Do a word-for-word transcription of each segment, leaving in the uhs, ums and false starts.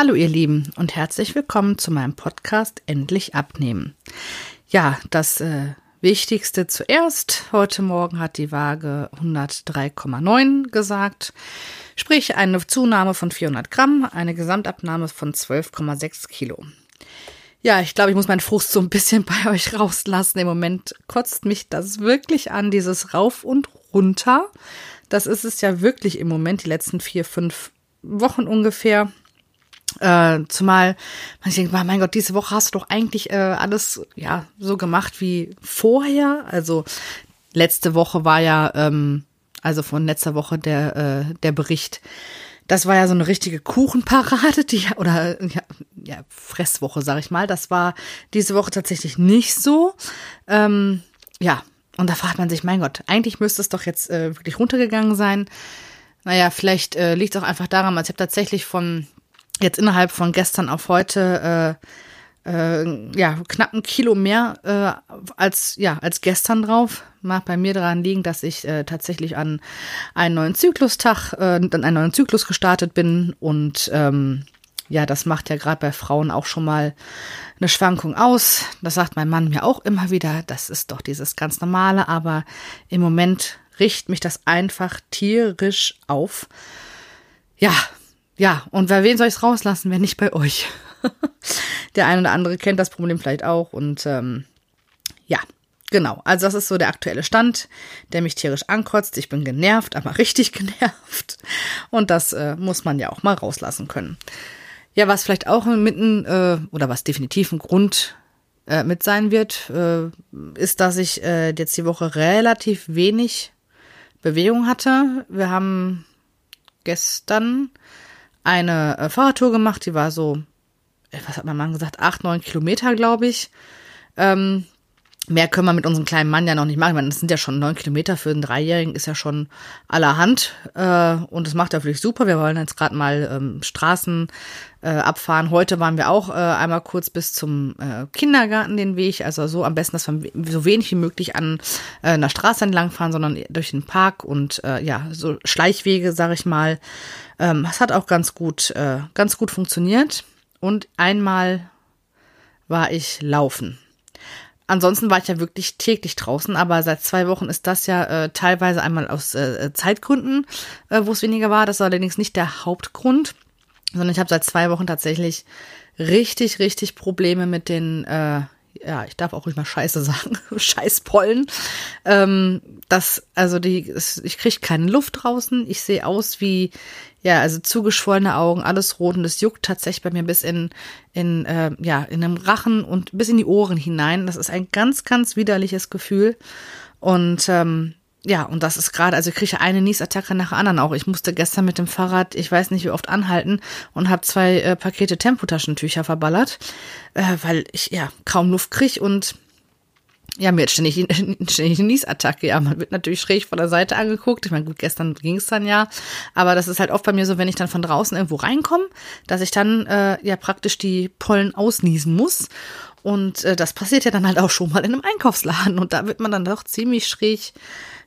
Hallo ihr Lieben und herzlich willkommen zu meinem Podcast Endlich abnehmen. Ja, das äh, Wichtigste zuerst. Heute Morgen hat die Waage hundertdrei Komma neun gesagt, sprich eine Zunahme von vierhundert Gramm, eine Gesamtabnahme von zwölf Komma sechs Kilo. Ja, ich glaube, ich muss meinen Frust so ein bisschen bei euch rauslassen. Im Moment kotzt mich das wirklich an, dieses Rauf und Runter. Das ist es ja wirklich im Moment, die letzten vier, fünf Wochen ungefähr. Äh, zumal man denkt, mein Gott, diese Woche hast du doch eigentlich äh, alles ja so gemacht wie vorher. Also letzte Woche war ja, ähm, also von letzter Woche der, äh, der Bericht. Das war ja so eine richtige Kuchenparade, die oder ja, ja, Fresswoche, sag ich mal. Das war diese Woche tatsächlich nicht so. Ähm, ja, und da fragt man sich, mein Gott, eigentlich müsste es doch jetzt äh, wirklich runtergegangen sein. Naja, vielleicht äh, liegt es auch einfach daran, weil ich habe tatsächlich von jetzt innerhalb von gestern auf heute äh, äh, ja knapp ein Kilo mehr äh, als ja als gestern drauf. Mag bei mir daran liegen, dass ich äh, tatsächlich an einen neuen Zyklustag, äh, an einen neuen Zyklus gestartet bin und ähm, ja, das macht ja gerade bei Frauen auch schon mal eine Schwankung aus. Das sagt mein Mann mir auch immer wieder, das ist doch dieses ganz Normale, aber im Moment riecht mich das einfach tierisch auf. Ja, ja, und bei wem soll ich es rauslassen, wenn nicht bei euch? Der ein oder andere kennt das Problem vielleicht auch und ähm, ja. Genau, also das ist so der aktuelle Stand, der mich tierisch ankotzt. Ich bin genervt, aber richtig genervt. Und das äh, muss man ja auch mal rauslassen können. Ja, was vielleicht auch mitten äh, oder was definitiv ein Grund äh, mit sein wird, äh, ist, dass ich äh, jetzt die Woche relativ wenig Bewegung hatte. Wir haben gestern eine äh, Fahrradtour gemacht, die war so, was hat mein Mann gesagt, acht, neun Kilometer, glaube ich. Ähm, Mehr können wir mit unserem kleinen Mann ja noch nicht machen. Ich meine, das sind ja schon neun Kilometer für einen Dreijährigen, ist ja schon allerhand. Äh, und das macht er wirklich super. Wir wollen jetzt gerade mal ähm, Straßen äh, abfahren. Heute waren wir auch äh, einmal kurz bis zum äh, Kindergarten den Weg. Also so am besten, dass wir so wenig wie möglich an äh, einer Straße entlang fahren, sondern durch den Park und äh, ja, so Schleichwege, sag ich mal. Ähm, das hat auch ganz gut, äh, ganz gut funktioniert. Und einmal war ich laufen. Ansonsten war ich ja wirklich täglich draußen, aber seit zwei Wochen ist das ja äh, teilweise einmal aus äh, Zeitgründen, äh, wo es weniger war. Das war allerdings nicht der Hauptgrund, sondern ich habe seit zwei Wochen tatsächlich richtig, richtig Probleme mit den, äh, ja, ich darf auch ruhig mal Scheiße sagen, Scheißpollen. Ähm, das, also die, ich kriege keine Luft draußen, ich sehe aus wie, ja, also zugeschwollene Augen, alles rot und das juckt tatsächlich bei mir bis in, in, äh, ja, in den Rachen und bis in die Ohren hinein. Das ist ein ganz, ganz widerliches Gefühl und ähm, ja, und das ist gerade, also ich kriege eine Niesattacke nach der anderen auch. Ich musste gestern mit dem Fahrrad, ich weiß nicht wie oft, anhalten und habe zwei äh, Pakete Tempotaschentücher verballert, äh, weil ich ja kaum Luft kriege und ja, mir jetzt ständig, ständig eine Niesattacke. Ja, man wird natürlich schräg von der Seite angeguckt. Ich meine, gut, gestern ging es dann ja. Aber das ist halt oft bei mir so, wenn ich dann von draußen irgendwo reinkomme, dass ich dann äh, ja praktisch die Pollen ausniesen muss. Und äh, das passiert ja dann halt auch schon mal in einem Einkaufsladen. Und da wird man dann doch ziemlich schräg,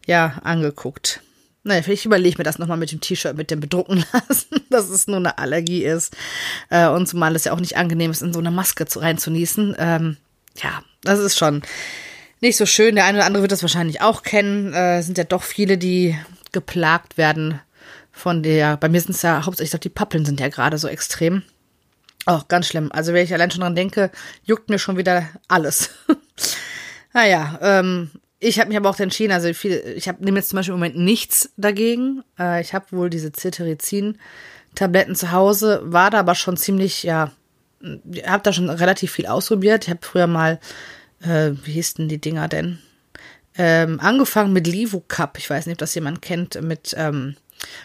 ja, angeguckt. Naja, vielleicht überlege ich mir das nochmal mit dem T-Shirt, mit dem bedrucken lassen, dass es nur eine Allergie ist. Äh, und zumal es ja auch nicht angenehm ist, in so eine Maske zu, reinzunießen. Ähm, ja, das ist schon nicht so schön. Der eine oder andere wird das wahrscheinlich auch kennen. Äh, sind ja doch viele, die geplagt werden von der, bei mir sind es ja hauptsächlich, ich glaube, die Pappeln sind ja gerade so extrem. Auch ganz schlimm. Also wenn ich allein schon dran denke, juckt mir schon wieder alles. Naja, ähm, ich habe mich aber auch entschieden, also viel, ich hab, nehme jetzt zum Beispiel im Moment nichts dagegen. Äh, ich habe wohl diese Cetirizin-Tabletten zu Hause, war da aber schon ziemlich, ja, habe da schon relativ viel ausprobiert. Ich habe früher mal Äh, wie hieß denn die Dinger denn? Ähm, angefangen mit Livocup, ich weiß nicht, ob das jemand kennt, mit ähm,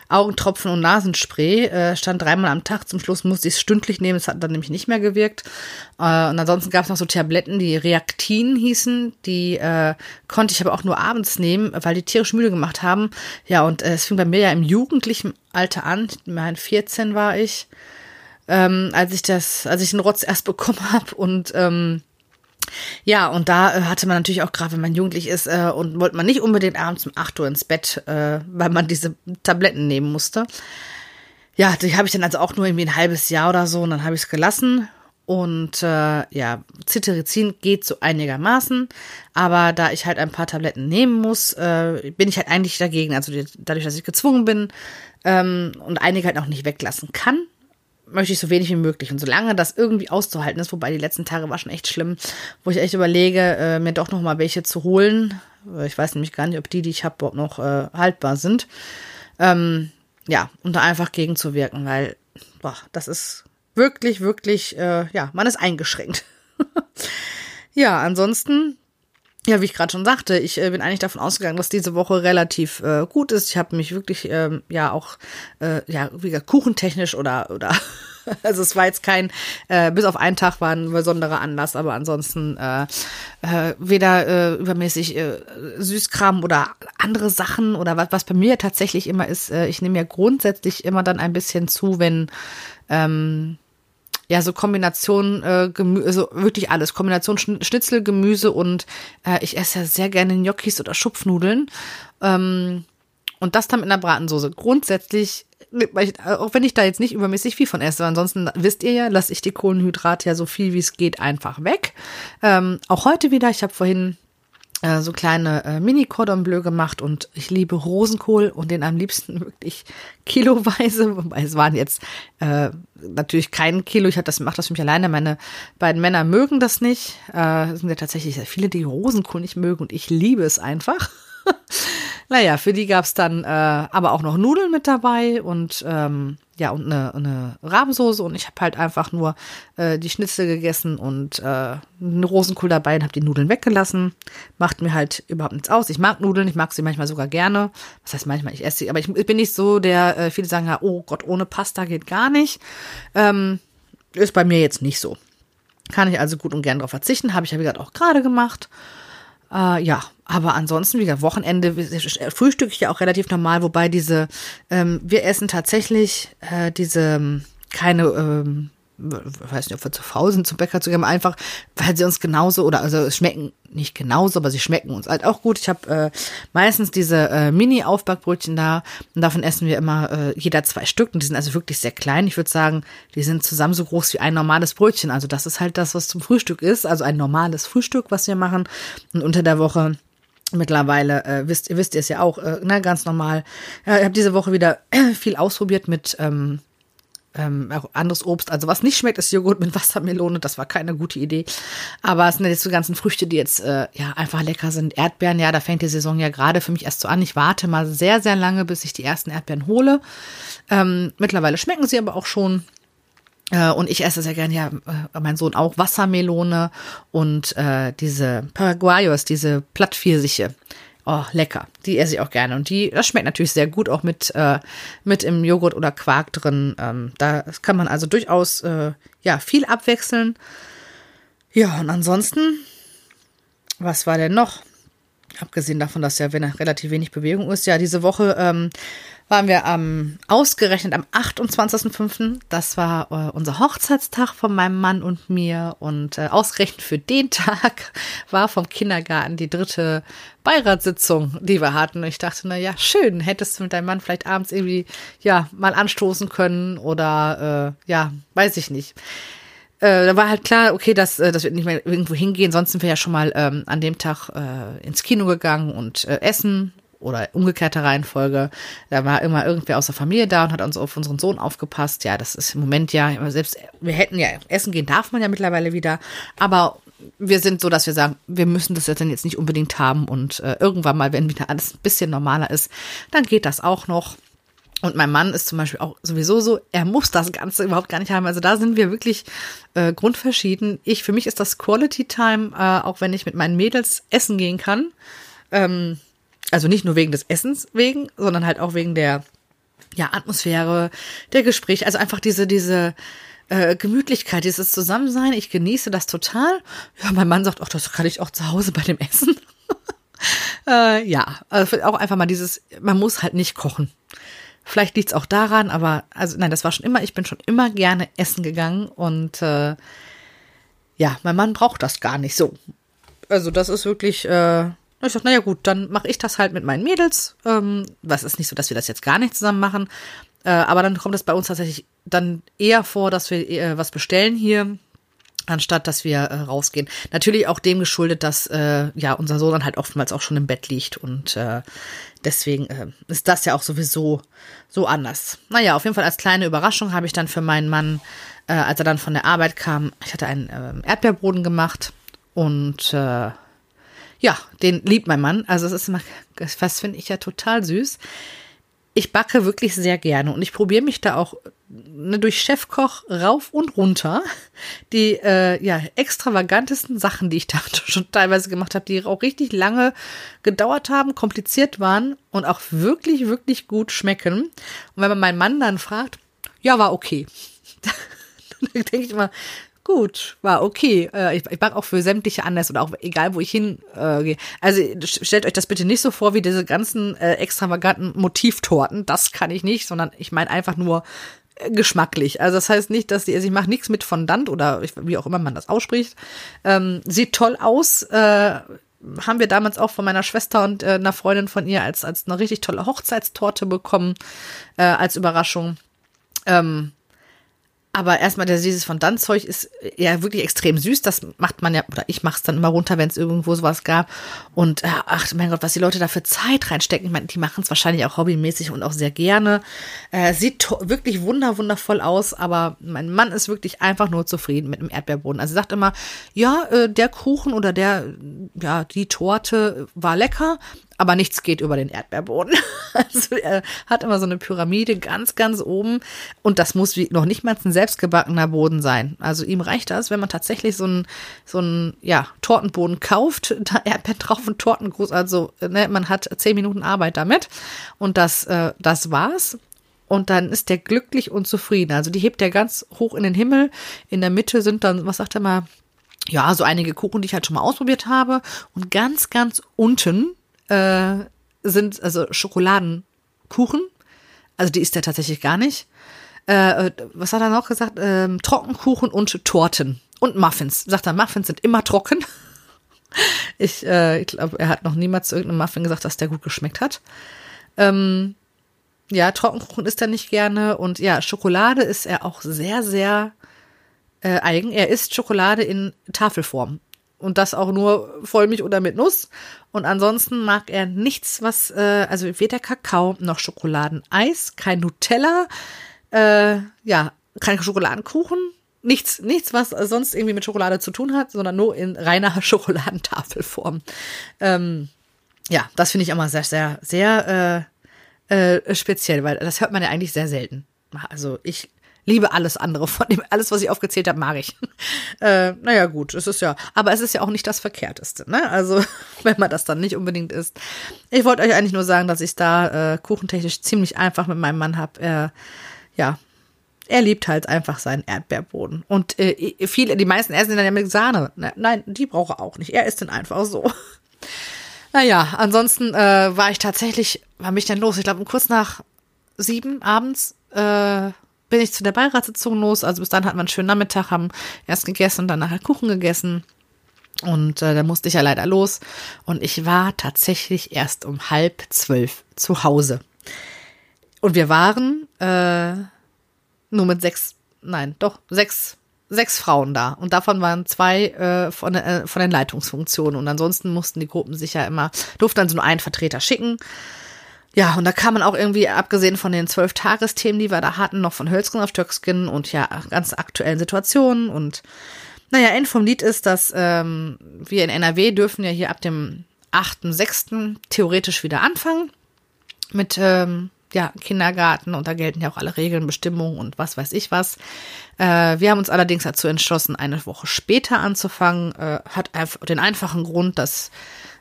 Augentropfen und Nasenspray, äh, stand dreimal am Tag, zum Schluss musste ich es stündlich nehmen, es hat dann nämlich nicht mehr gewirkt. Äh, und ansonsten gab es noch so Tabletten, die Reaktin hießen, die äh, konnte ich aber auch nur abends nehmen, weil die tierisch müde gemacht haben. Ja, und äh, es fing bei mir ja im jugendlichen Alter an, ich meine vierzehn war ich, ähm, als ich das, als ich den Rotz erst bekommen habe und ähm, ja, und da äh, hatte man natürlich auch gerade, wenn man jugendlich ist äh, und wollte man nicht unbedingt abends um acht Uhr ins Bett, äh, weil man diese Tabletten nehmen musste. ja, die habe ich dann also auch nur irgendwie ein halbes Jahr oder so und dann habe ich es gelassen. Und äh, ja, Cetirizin geht so einigermaßen, aber da ich halt ein paar Tabletten nehmen muss, äh, bin ich halt eigentlich dagegen. Also die, dadurch, dass ich gezwungen bin ähm, und einige halt auch nicht weglassen kann, möchte ich so wenig wie möglich. Und solange das irgendwie auszuhalten ist, wobei die letzten Tage war schon echt schlimm, wo ich echt überlege, äh, mir doch nochmal welche zu holen. Ich weiß nämlich gar nicht, ob die, die ich habe, überhaupt noch äh, haltbar sind. Ähm, ja, um da einfach gegenzuwirken, weil boah, das ist... Wirklich, wirklich, äh, ja, man ist eingeschränkt. Ja, ansonsten, ja, wie ich gerade schon sagte, ich äh, bin eigentlich davon ausgegangen, dass diese Woche relativ äh, gut ist. Ich habe mich wirklich, ähm, ja, auch, äh, ja, wie gesagt, kuchentechnisch oder, oder, also es war jetzt kein, äh, bis auf einen Tag war ein besonderer Anlass, aber ansonsten äh, äh, weder äh, übermäßig äh, Süßkram oder andere Sachen oder was, was bei mir tatsächlich immer ist, äh, ich nehme ja grundsätzlich immer dann ein bisschen zu, wenn, ähm, ja, so Kombination, äh, Gemüse, also wirklich alles, Kombination Schnitzel, Gemüse und äh, ich esse ja sehr gerne Gnocchis oder Schupfnudeln ähm, und das dann mit einer Bratensoße. Grundsätzlich, auch wenn ich da jetzt nicht übermäßig viel von esse, ansonsten wisst ihr ja, lasse ich die Kohlenhydrate ja so viel wie es geht einfach weg. Ähm, auch heute wieder, ich habe vorhin äh, so kleine äh, Mini-Cordon Bleu gemacht und ich liebe Rosenkohl und den am liebsten wirklich kiloweise, wobei es waren jetzt... Äh, natürlich kein Kilo, ich mache das für mich alleine, meine beiden Männer mögen das nicht, äh, es sind ja tatsächlich sehr viele, die Rosenkohl nicht mögen und ich liebe es einfach. Naja, für die gab es dann äh, aber auch noch Nudeln mit dabei und ähm, ja und eine, eine Rahmsoße und ich habe halt einfach nur äh, die Schnitzel gegessen und äh, einen Rosenkohl dabei und habe die Nudeln weggelassen, macht mir halt überhaupt nichts aus. Ich mag Nudeln, ich mag sie manchmal sogar gerne, was heißt manchmal, ich esse sie, aber ich, ich bin nicht so der, äh, viele sagen ja, oh Gott, ohne Pasta geht gar nicht, ähm, ist bei mir jetzt nicht so. Kann ich also gut und gern drauf verzichten, habe ich ja wie gesagt auch gerade gemacht. Äh, ja, aber ansonsten, wie gesagt, Wochenende frühstücke ich ja auch relativ normal, wobei diese, ähm, wir essen tatsächlich äh, diese, keine, ähm, ich weiß nicht, ob wir zu faul sind, zum Bäcker zu gehen, einfach, weil sie uns genauso, oder also schmecken nicht genauso, aber sie schmecken uns halt auch gut. Ich habe äh, meistens diese äh, Mini-Aufbackbrötchen da und davon essen wir immer äh, jeder zwei Stück und die sind also wirklich sehr klein. Ich würde sagen, die sind zusammen so groß wie ein normales Brötchen. Also das ist halt das, was zum Frühstück ist, also ein normales Frühstück, was wir machen und unter der Woche... Mittlerweile, äh, wisst, wisst ihr es ja auch, äh, ne, ganz normal. Ja, ich habe diese Woche wieder viel ausprobiert mit ähm, ähm, anderes Obst. Also was nicht schmeckt, ist Joghurt mit Wassermelone. Das war keine gute Idee. Aber es sind jetzt so ganzen Früchte, die jetzt äh, ja einfach lecker sind. Erdbeeren, ja, da fängt die Saison ja gerade für mich erst so an. Ich warte mal sehr, sehr lange, bis ich die ersten Erdbeeren hole. Ähm, mittlerweile schmecken sie aber auch schon. Und ich esse sehr gerne, ja, mein Sohn auch, Wassermelone und äh, diese Paraguayos, diese Plattpfirsiche. Oh, lecker. Die esse ich auch gerne. Und die, das schmeckt natürlich sehr gut, auch mit, äh, mit im Joghurt oder Quark drin. Ähm, da kann man also durchaus äh, ja, viel abwechseln. Ja, und ansonsten, was war denn noch? Abgesehen davon, dass ja relativ wenig Bewegung ist. Ja, diese Woche... Ähm, waren wir am, ausgerechnet am achtundzwanzigsten fünften Das war äh, unser Hochzeitstag von meinem Mann und mir. Und äh, ausgerechnet für den Tag war vom Kindergarten die dritte Beiratssitzung, die wir hatten. Und ich dachte, na ja, schön, hättest du mit deinem Mann vielleicht abends irgendwie, ja, mal anstoßen können oder, äh, ja, weiß ich nicht. Äh, da war halt klar, okay, das, das wird nicht mehr irgendwo hingehen. Sonst sind wir ja schon mal ähm, an dem Tag äh, ins Kino gegangen und äh, essen. Oder umgekehrte Reihenfolge, da war immer irgendwer aus der Familie da und hat uns auf unseren Sohn aufgepasst. Ja, das ist im Moment ja, selbst wir hätten ja, essen gehen darf man ja mittlerweile wieder, aber wir sind so, dass wir sagen, wir müssen das jetzt dann jetzt nicht unbedingt haben und äh, irgendwann mal, wenn wieder alles ein bisschen normaler ist, dann geht das auch noch. Und mein Mann ist zum Beispiel auch sowieso so, er muss das Ganze überhaupt gar nicht haben. Also da sind wir wirklich äh, grundverschieden. Ich, für mich ist das Quality Time, äh, auch wenn ich mit meinen Mädels essen gehen kann, ähm, also nicht nur wegen des Essens wegen, sondern halt auch wegen der ja, Atmosphäre, der Gespräche, also einfach diese, diese äh, Gemütlichkeit, dieses Zusammensein. Ich genieße das total. Ja, mein Mann sagt, ach, das kann ich auch zu Hause bei dem Essen. äh, ja, also auch einfach mal dieses, man muss halt nicht kochen. Vielleicht liegt es auch daran, aber also nein, das war schon immer, ich bin schon immer gerne essen gegangen und äh, ja, mein Mann braucht das gar nicht so. Also das ist wirklich... Äh, Ich dachte, naja gut, dann mache ich das halt mit meinen Mädels. Ähm, was ist nicht so, dass wir das jetzt gar nicht zusammen machen. Äh, aber dann kommt es bei uns tatsächlich dann eher vor, dass wir äh, was bestellen hier, anstatt dass wir äh, rausgehen. Natürlich auch dem geschuldet, dass äh, ja unser Sohn dann halt oftmals auch schon im Bett liegt und äh, deswegen äh, ist das ja auch sowieso so anders. Naja, auf jeden Fall als kleine Überraschung habe ich dann für meinen Mann, äh, als er dann von der Arbeit kam, ich hatte einen äh, Erdbeerboden gemacht und äh, ja, den liebt mein Mann. Also es ist immer, das finde ich ja total süß. Ich backe wirklich sehr gerne und ich probiere mich da auch ne, durch Chefkoch rauf und runter. Die äh, ja extravagantesten Sachen, die ich da schon teilweise gemacht habe, die auch richtig lange gedauert haben, kompliziert waren und auch wirklich, wirklich gut schmecken. Und wenn man meinen Mann dann fragt, ja, war okay. Dann denke ich immer, gut, war okay. Ich, ich backe auch für sämtliche anders oder auch egal, wo ich hingehe. Äh, also stellt euch das bitte nicht so vor wie diese ganzen äh, extravaganten Motivtorten. Das kann ich nicht, sondern ich meine einfach nur äh, geschmacklich. Also das heißt nicht, dass die, also ich mache nichts mit Fondant oder ich, wie auch immer man das ausspricht. Ähm, sieht toll aus. Äh, haben wir damals auch von meiner Schwester und äh, einer Freundin von ihr als, als eine richtig tolle Hochzeitstorte bekommen, äh, als Überraschung. Ähm, Aber erstmal, dieses Fondant-Zeug ist ja wirklich extrem süß. Das macht man ja, oder ich mache es dann immer runter, wenn es irgendwo sowas gab. Und ach, mein Gott, was die Leute da für Zeit reinstecken. Ich meine, die machen es wahrscheinlich auch hobbymäßig und auch sehr gerne. Äh, sieht to- wirklich wunder, wundervoll aus. Aber mein Mann ist wirklich einfach nur zufrieden mit einem Erdbeerboden. Also er sagt immer, ja, äh, der Kuchen oder der, ja, die Torte war lecker. Aber nichts geht über den Erdbeerboden. Also er hat immer so eine Pyramide ganz, ganz oben. Und das muss wie noch nicht mal ein selbstgebackener Boden sein. Also ihm reicht das, wenn man tatsächlich so einen, so einen ja, Tortenboden kauft, da Erdbeeren drauf und Tortengruß. Also ne, man hat zehn Minuten Arbeit damit. Und das, äh, das war's. Und dann ist der glücklich und zufrieden. Also die hebt er ganz hoch in den Himmel. In der Mitte sind dann, was sagt er mal, ja, so einige Kuchen, die ich halt schon mal ausprobiert habe. Und ganz, ganz unten Äh, sind also Schokoladenkuchen, also die isst er tatsächlich gar nicht. Äh, was hat er noch gesagt? Ähm, Trockenkuchen und Torten und Muffins. Sagt er, Muffins sind immer trocken. Ich, äh, ich glaube, er hat noch niemals zu irgendeinem Muffin gesagt, dass der gut geschmeckt hat. Ähm, ja, Trockenkuchen isst er nicht gerne und ja, Schokolade ist er auch sehr, sehr äh, eigen. Er isst Schokolade in Tafelform. Und das auch nur Vollmilch oder mit Nuss. Und ansonsten mag er nichts, was, äh, also weder Kakao noch Schokoladeneis, kein Nutella, äh, ja, kein Schokoladenkuchen, nichts, nichts, was sonst irgendwie mit Schokolade zu tun hat, sondern nur in reiner Schokoladentafelform. Ähm, ja, das finde ich immer sehr, sehr, sehr äh, äh, speziell, weil das hört man ja eigentlich sehr selten. Also ich liebe alles andere von dem, alles, was ich aufgezählt habe, mag ich. Äh, naja, gut, es ist ja, aber es ist ja auch nicht das Verkehrteste, ne? Also, wenn man das dann nicht unbedingt isst. Ich wollte euch eigentlich nur sagen, dass ich da äh, kuchentechnisch ziemlich einfach mit meinem Mann habe. Äh, ja, er liebt halt einfach seinen Erdbeerboden. Und äh, viele, die meisten essen ihn dann ja mit Sahne. Nein, die brauche ich auch nicht. Er isst ihn einfach so. Naja, ansonsten äh, war ich tatsächlich, war mich dann los? Ich glaube, um kurz nach sieben abends, äh, bin ich zu der Beiratssitzung los, also bis dann hatten wir einen schönen Nachmittag, haben erst gegessen und dann nachher Kuchen gegessen und äh, dann musste ich ja leider los und ich war tatsächlich erst um halb zwölf zu Hause und wir waren äh, nur mit sechs, nein doch, sechs, sechs Frauen da und davon waren zwei äh, von, äh, von den Leitungsfunktionen und ansonsten mussten die Gruppen sich ja immer, durften dann so nur einen Vertreter schicken. Ja, und da kam man auch irgendwie, abgesehen von den zwölf Tagesthemen, die wir da hatten, noch von Hölzgen auf Töckskin und ja, ganz aktuellen Situationen. Und naja, Ende vom Lied ist, dass ähm, wir in N R W dürfen ja hier ab dem achten sechsten theoretisch wieder anfangen mit ähm, ja, Kindergarten. Und da gelten ja auch alle Regeln, Bestimmungen und was weiß ich was. Äh, wir haben uns allerdings dazu entschlossen, eine Woche später anzufangen. Äh, hat den einfachen Grund, dass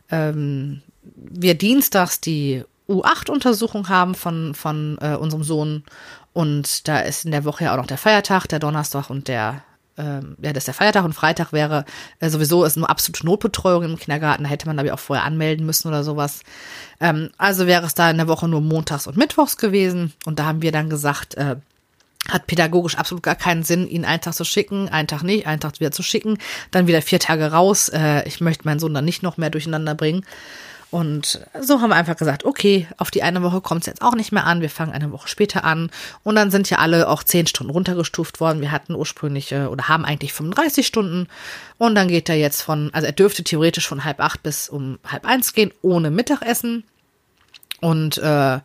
ähm, wir dienstags die U acht Untersuchung haben von, von äh, unserem Sohn und da ist in der Woche ja auch noch der Feiertag, der Donnerstag und der, ähm, ja, das ist der Feiertag und Freitag wäre äh, sowieso, ist nur absolute Notbetreuung im Kindergarten, da hätte man glaube ich auch vorher anmelden müssen oder sowas. Ähm, also wäre es da in der Woche nur montags und mittwochs gewesen und da haben wir dann gesagt, äh, hat pädagogisch absolut gar keinen Sinn, ihn einen Tag zu schicken, einen Tag nicht, einen Tag wieder zu schicken, dann wieder vier Tage raus, äh, ich möchte meinen Sohn dann nicht noch mehr durcheinander bringen. Und so haben wir einfach gesagt, okay, auf die eine Woche kommt es jetzt auch nicht mehr an, wir fangen eine Woche später an. Und dann sind ja alle auch zehn Stunden runtergestuft worden. Wir hatten ursprünglich oder haben eigentlich fünfunddreißig Stunden. Und dann geht er jetzt von, also er dürfte theoretisch von halb acht bis um halb eins gehen, ohne Mittagessen. Und äh,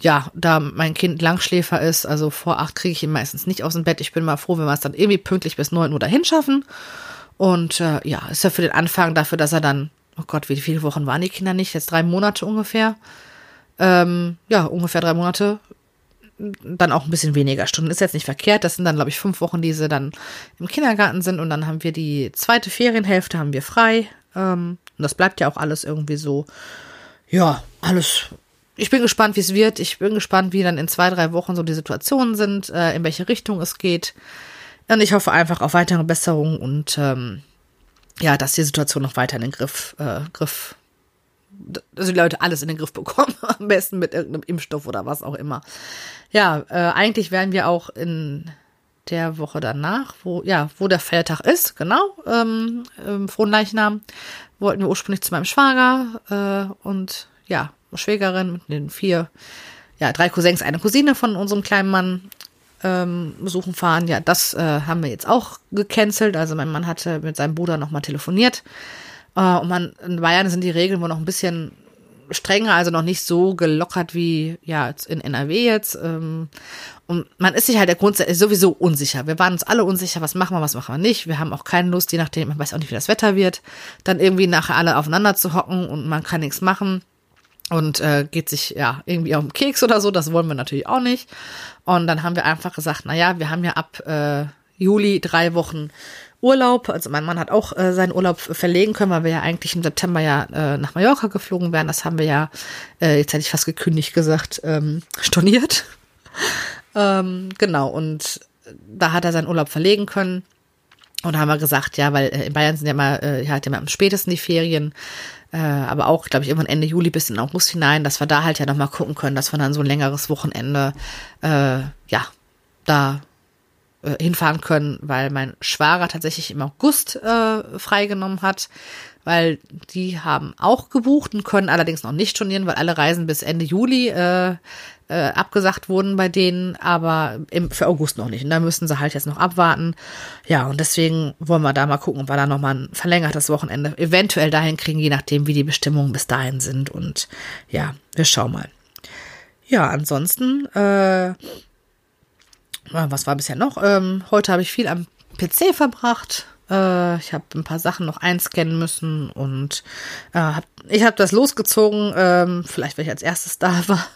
ja, da mein Kind Langschläfer ist, also vor acht kriege ich ihn meistens nicht aus dem Bett. Ich bin mal froh, wenn wir es dann irgendwie pünktlich bis neun Uhr dahin schaffen. Und äh, ja, ist ja für den Anfang dafür, dass er dann, oh Gott, wie viele Wochen waren die Kinder nicht? Jetzt drei Monate ungefähr. Ähm, ja, ungefähr drei Monate. Dann auch ein bisschen weniger Stunden. Ist jetzt nicht verkehrt. Das sind dann, glaube ich, fünf Wochen, die sie dann im Kindergarten sind. Und dann haben wir die zweite Ferienhälfte haben wir frei. Ähm, und das bleibt ja auch alles irgendwie so. Ja, alles. Ich bin gespannt, wie es wird. Ich bin gespannt, wie dann in zwei, drei Wochen so die Situationen sind, äh, in welche Richtung es geht. Und ich hoffe einfach auf weitere Besserungen und ähm, ja, dass die Situation noch weiter in den Griff, äh, Griff, also die Leute alles in den Griff bekommen, am besten mit irgendeinem Impfstoff oder was auch immer. Ja, äh, eigentlich wären wir auch in der Woche danach, wo ja, wo der Feiertag ist, genau, ähm, im Fronleichnam, wollten wir ursprünglich zu meinem Schwager äh, und ja, Schwägerin mit den vier, ja, drei Cousins, eine Cousine von unserem kleinen Mann ähm, besuchen fahren. Ja, das äh, haben wir jetzt auch gecancelt. Also mein Mann hatte mit seinem Bruder nochmal telefoniert. Äh, und man, in Bayern sind die Regeln wohl noch ein bisschen strenger, also noch nicht so gelockert wie ja in N R W jetzt. Ähm, und man ist sich halt der grundsätzlich sowieso unsicher. Wir waren uns alle unsicher, was machen wir, was machen wir nicht. Wir haben auch keine Lust, je nachdem, man weiß auch nicht, wie das Wetter wird, dann irgendwie nachher alle aufeinander zu hocken und man kann nichts machen. Und äh, geht sich ja irgendwie auf den Keks oder so, das wollen wir natürlich auch nicht. Und dann haben wir einfach gesagt, naja, wir haben ja ab äh, Juli drei Wochen Urlaub. Also mein Mann hat auch äh, seinen Urlaub verlegen können, weil wir ja eigentlich im September ja äh, nach Mallorca geflogen wären. Das haben wir ja, äh, jetzt hätte ich fast gekündigt gesagt, ähm, storniert. ähm, genau, und da hat er seinen Urlaub verlegen können. Und da haben wir gesagt, ja, weil in Bayern sind ja mal, ja, halt immer am spätesten die Ferien, äh, aber auch, glaube ich, irgendwann Ende Juli bis in August hinein, dass wir da halt ja nochmal gucken können, dass wir dann so ein längeres Wochenende, äh, ja, da äh, hinfahren können, weil mein Schwager tatsächlich im August äh, freigenommen hat, weil die haben auch gebucht und können allerdings noch nicht stornieren, weil alle Reisen bis Ende Juli äh, äh, abgesagt wurden bei denen, aber im, für August noch nicht. Und da müssen sie halt jetzt noch abwarten. Ja, und deswegen wollen wir da mal gucken, ob wir da nochmal ein verlängertes Wochenende eventuell dahin kriegen, je nachdem, wie die Bestimmungen bis dahin sind. Und ja, wir schauen mal. Ja, ansonsten, äh, was war bisher noch? Ähm, heute habe ich viel am P C verbracht. Ich habe ein paar Sachen noch einscannen müssen und äh, hab, ich habe das losgezogen, ähm, vielleicht weil ich als erstes da war,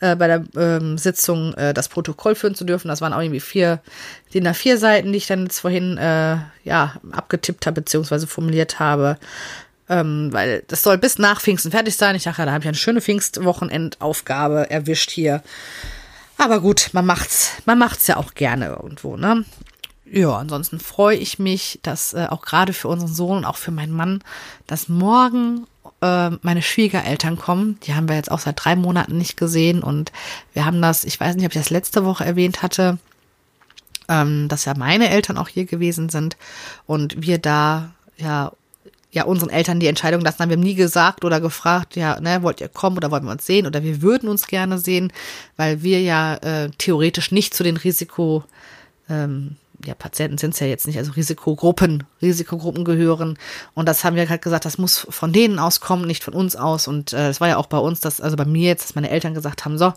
äh, bei der ähm, Sitzung äh, das Protokoll führen zu dürfen. Das waren auch irgendwie vier D I N A vier Seiten, die ich dann jetzt vorhin äh, ja, abgetippt habe bzw. formuliert habe, ähm, weil das soll bis nach Pfingsten fertig sein. Ich dachte, ja, da habe ich eine schöne Pfingstwochenendaufgabe erwischt hier. Aber gut, man macht's, man macht's ja auch gerne irgendwo, ne? Ja, ansonsten freue ich mich, dass äh, auch gerade für unseren Sohn und auch für meinen Mann, dass morgen äh, meine Schwiegereltern kommen. Die haben wir jetzt auch seit drei Monaten nicht gesehen und wir haben das, ich weiß nicht, ob ich das letzte Woche erwähnt hatte, ähm, dass ja meine Eltern auch hier gewesen sind und wir da ja ja unseren Eltern die Entscheidung lassen haben. Wir haben nie gesagt oder gefragt, ja, ne, wollt ihr kommen oder wollen wir uns sehen oder wir würden uns gerne sehen, weil wir ja äh, theoretisch nicht zu den Risiko ähm, ja, Patienten sind es ja jetzt nicht, also Risikogruppen, Risikogruppen gehören. Und das haben wir halt gesagt, das muss von denen aus kommen, nicht von uns aus. Und es äh, war ja auch bei uns, dass, also bei mir jetzt, dass meine Eltern gesagt haben, so,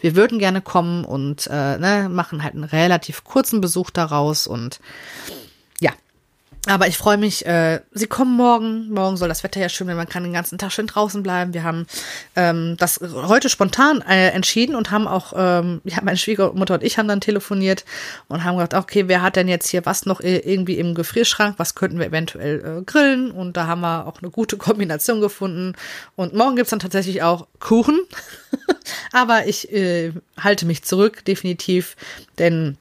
wir würden gerne kommen und äh, ne, machen halt einen relativ kurzen Besuch daraus. Und ja, aber ich freue mich, äh, sie kommen morgen. Morgen soll das Wetter ja schön werden, man kann den ganzen Tag schön draußen bleiben. Wir haben ähm, das heute spontan äh, entschieden und haben auch, ähm, ja, meine Schwiegermutter und ich haben dann telefoniert und haben gedacht, okay, wer hat denn jetzt hier was noch irgendwie im Gefrierschrank, was könnten wir eventuell äh, grillen? Und da haben wir auch eine gute Kombination gefunden. Und morgen gibt's dann tatsächlich auch Kuchen. Aber ich äh, halte mich zurück, definitiv, denn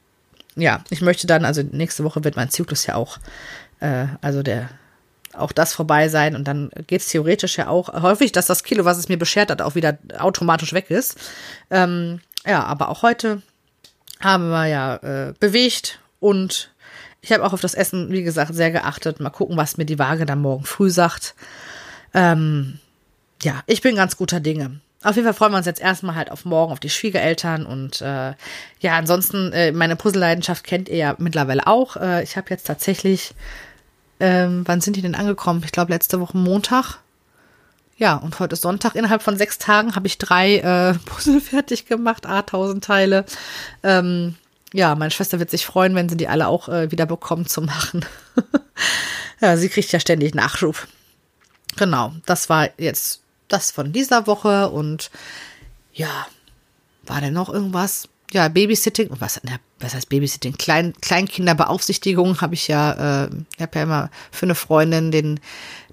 ja, ich möchte dann, also nächste Woche wird mein Zyklus ja auch also der auch das vorbei sein und dann geht es theoretisch ja auch häufig, dass das Kilo, was es mir beschert hat, auch wieder automatisch weg ist. Ähm, ja, aber auch heute haben wir ja äh, bewegt und ich habe auch auf das Essen, wie gesagt, sehr geachtet. Mal gucken, was mir die Waage dann morgen früh sagt. Ähm, ja, ich bin ganz guter Dinge. Auf jeden Fall freuen wir uns jetzt erstmal halt auf morgen, auf die Schwiegereltern und äh, ja, ansonsten, äh, meine Puzzle-Leidenschaft kennt ihr ja mittlerweile auch. Äh, ich habe jetzt tatsächlich, ähm, wann sind die denn angekommen? Ich glaube, letzte Woche Montag. Ja, und heute ist Sonntag. Innerhalb von sechs Tagen habe ich drei äh, Puzzle fertig gemacht, a tausend Teile. Ähm, ja, meine Schwester wird sich freuen, wenn sie die alle auch äh, wieder bekommt zum Machen. Ja, sie kriegt ja ständig Nachschub. Genau, das war jetzt das von dieser Woche. Und ja, war denn noch irgendwas? Ja, Babysitting, was, na, was heißt Babysitting? Klein, Kleinkinderbeaufsichtigung habe ich ja, äh, ich habe ja immer für eine Freundin den,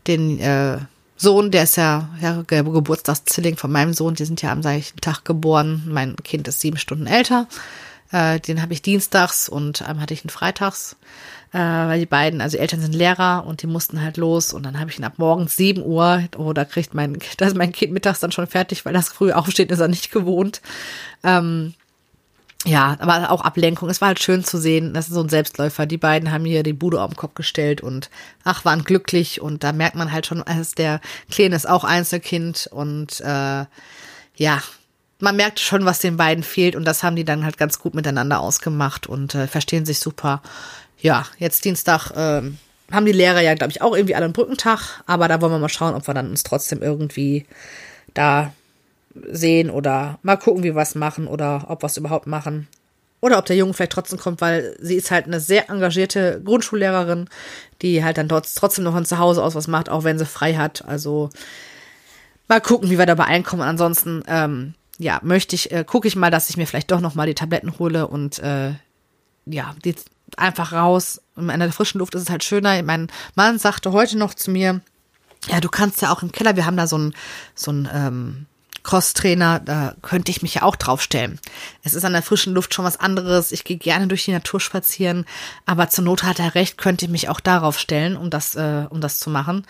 den äh, Sohn, der ist ja, ja Geburtstagszilling von meinem Sohn, die sind ja am gleichen Tag geboren. Mein Kind ist sieben Stunden älter. Äh, den habe ich dienstags und einmal hatte ich ihn freitags. Weil die beiden, also die Eltern sind Lehrer und die mussten halt los und dann habe ich ihn ab morgens sieben Uhr, oh, da kriegt mein, da ist mein Kind mittags dann schon fertig, weil das früh aufsteht, ist er nicht gewohnt. Ähm, ja, aber auch Ablenkung, es war halt schön zu sehen, das ist so ein Selbstläufer, die beiden haben hier die Bude auf den Kopf gestellt und ach, waren glücklich und da merkt man halt schon, als der Kleine ist auch Einzelkind und äh, ja, man merkt schon, was den beiden fehlt und das haben die dann halt ganz gut miteinander ausgemacht und äh, verstehen sich super. Ja, jetzt Dienstag ähm, haben die Lehrer ja, glaube ich, auch irgendwie alle einen Brückentag. Aber da wollen wir mal schauen, ob wir dann uns trotzdem irgendwie da sehen oder mal gucken, wie wir was machen oder ob wir es überhaupt machen. Oder ob der Junge vielleicht trotzdem kommt, weil sie ist halt eine sehr engagierte Grundschullehrerin, die halt dann dort trotzdem noch von zu Hause aus was macht, auch wenn sie frei hat. Also mal gucken, wie wir dabei einkommen. Ansonsten, ähm, ja, möchte ich, äh, gucke ich mal, dass ich mir vielleicht doch nochmal die Tabletten hole und äh, ja, die einfach raus. In einer frischen Luft ist es halt schöner. Mein Mann sagte heute noch zu mir, ja, du kannst ja auch im Keller, wir haben da so einen so einen, ähm, Crosstrainer, da könnte ich mich ja auch draufstellen. Es ist an der frischen Luft schon was anderes. Ich gehe gerne durch die Natur spazieren, aber zur Not hat er recht, könnte ich mich auch darauf stellen, um das, äh, um das zu machen.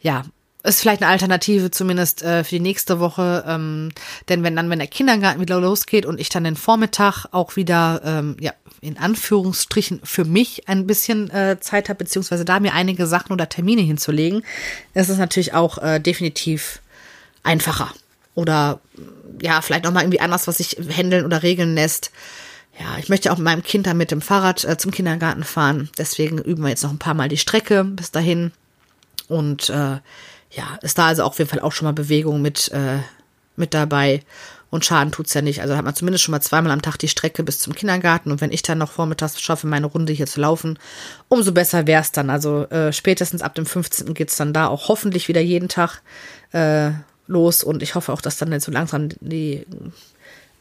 Ja, ist vielleicht eine Alternative, zumindest äh, für die nächste Woche. Ähm, denn wenn dann, wenn der Kindergarten wieder losgeht und ich dann den Vormittag auch wieder, ähm, ja, in Anführungsstrichen für mich ein bisschen äh, Zeit habe, beziehungsweise da mir einige Sachen oder Termine hinzulegen, ist es natürlich auch äh, definitiv einfacher. Oder ja, vielleicht nochmal irgendwie anders, was sich handeln oder regeln lässt. Ja, ich möchte auch mit meinem Kind dann mit dem Fahrrad äh, zum Kindergarten fahren. Deswegen üben wir jetzt noch ein paar Mal die Strecke bis dahin. Und äh, ja, ist da also auf jeden Fall auch schon mal Bewegung mit, äh, mit dabei und Schaden tut's ja nicht. Also hat man zumindest schon mal zweimal am Tag die Strecke bis zum Kindergarten und wenn ich dann noch vormittags schaffe, meine Runde hier zu laufen, umso besser wär's dann. Also äh, spätestens ab dem fünfzehnten geht's dann da auch hoffentlich wieder jeden Tag äh, los und ich hoffe auch, dass dann jetzt so langsam die,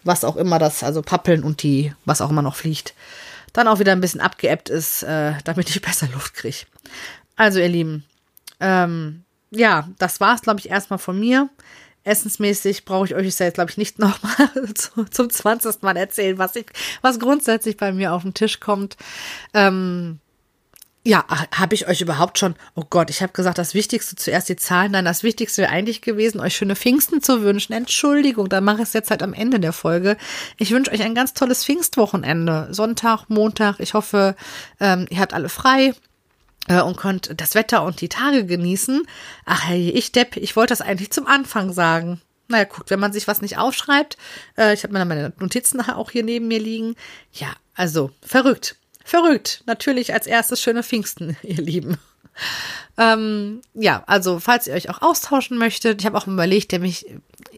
was auch immer das, also Pappeln und die, was auch immer noch fliegt, dann auch wieder ein bisschen abgeebbt ist, äh, damit ich besser Luft kriege. Also ihr Lieben, ähm, ja, das war's, glaube ich, erstmal von mir. Essensmäßig brauche ich euch jetzt, glaube ich, nicht nochmal zum zwanzigsten Mal erzählen, was ich, was grundsätzlich bei mir auf den Tisch kommt. Ähm, ja, habe ich euch überhaupt schon, oh Gott, ich habe gesagt, das Wichtigste zuerst die Zahlen, nein, das Wichtigste wäre eigentlich gewesen, euch schöne Pfingsten zu wünschen. Entschuldigung, da mache ich es jetzt halt am Ende der Folge. Ich wünsche euch ein ganz tolles Pfingstwochenende, Sonntag, Montag, ich hoffe, ähm, ihr habt alle frei und könnt das Wetter und die Tage genießen. Ach hey, ich Depp, ich wollte das eigentlich zum Anfang sagen. Naja, guckt, wenn man sich was nicht aufschreibt. Äh, ich habe mir dann meine Notizen auch hier neben mir liegen. Ja, also verrückt, verrückt. Natürlich als erstes schöne Pfingsten, ihr Lieben. Ähm, ja, also falls ihr euch auch austauschen möchtet, ich habe auch überlegt, der mich,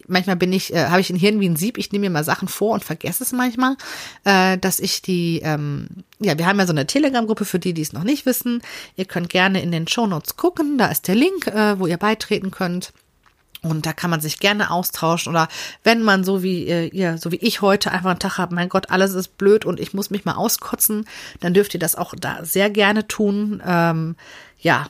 manchmal bin ich, äh, habe ich ein Hirn wie ein Sieb, ich nehme mir mal Sachen vor und vergesse es manchmal, äh, dass ich die, ähm, ja, wir haben ja so eine Telegram-Gruppe für die, die es noch nicht wissen, ihr könnt gerne in den Shownotes gucken, da ist der Link, äh, wo ihr beitreten könnt. Und da kann man sich gerne austauschen oder wenn man so wie äh, ihr, so wie ich heute einfach einen Tag habt, mein Gott, alles ist blöd und ich muss mich mal auskotzen, dann dürft ihr das auch da sehr gerne tun. Ähm, ja,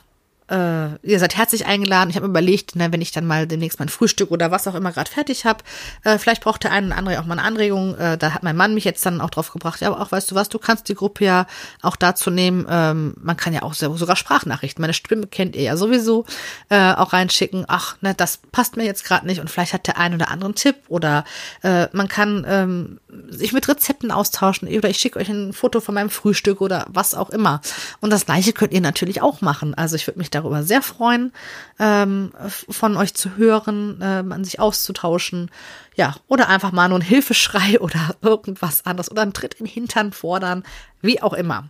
äh, ihr seid herzlich eingeladen. Ich habe mir überlegt, ne, wenn ich dann mal demnächst mein Frühstück oder was auch immer gerade fertig habe, äh, vielleicht braucht der eine oder andere auch mal eine Anregung. Äh, da hat mein Mann mich jetzt dann auch drauf gebracht. Ja, aber auch, weißt du was, du kannst die Gruppe ja auch dazu nehmen. Ähm, man kann ja auch sogar Sprachnachrichten, meine Stimme kennt ihr ja sowieso, äh, auch reinschicken. Ach, ne, das passt mir jetzt gerade nicht. Und vielleicht hat der ein oder andere einen Tipp. Oder äh, man kann ähm, sich mit Rezepten austauschen. Oder ich schicke euch ein Foto von meinem Frühstück oder was auch immer. Und das Gleiche könnt ihr natürlich auch machen. Also ich würde mich darüber sehr freuen, ähm, von euch zu hören, ähm, an sich auszutauschen. Ja, oder einfach mal nur einen Hilfeschrei oder irgendwas anderes oder einen Tritt in den Hintern fordern, wie auch immer.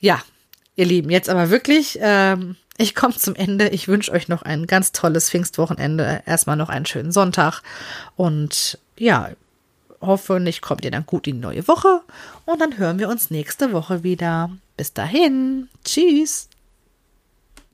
Ja, ihr Lieben, jetzt aber wirklich, ähm, ich komme zum Ende. Ich wünsche euch noch ein ganz tolles Pfingstwochenende. Erstmal noch einen schönen Sonntag und ja, hoffentlich kommt ihr dann gut in die neue Woche und dann hören wir uns nächste Woche wieder. Bis dahin. Tschüss.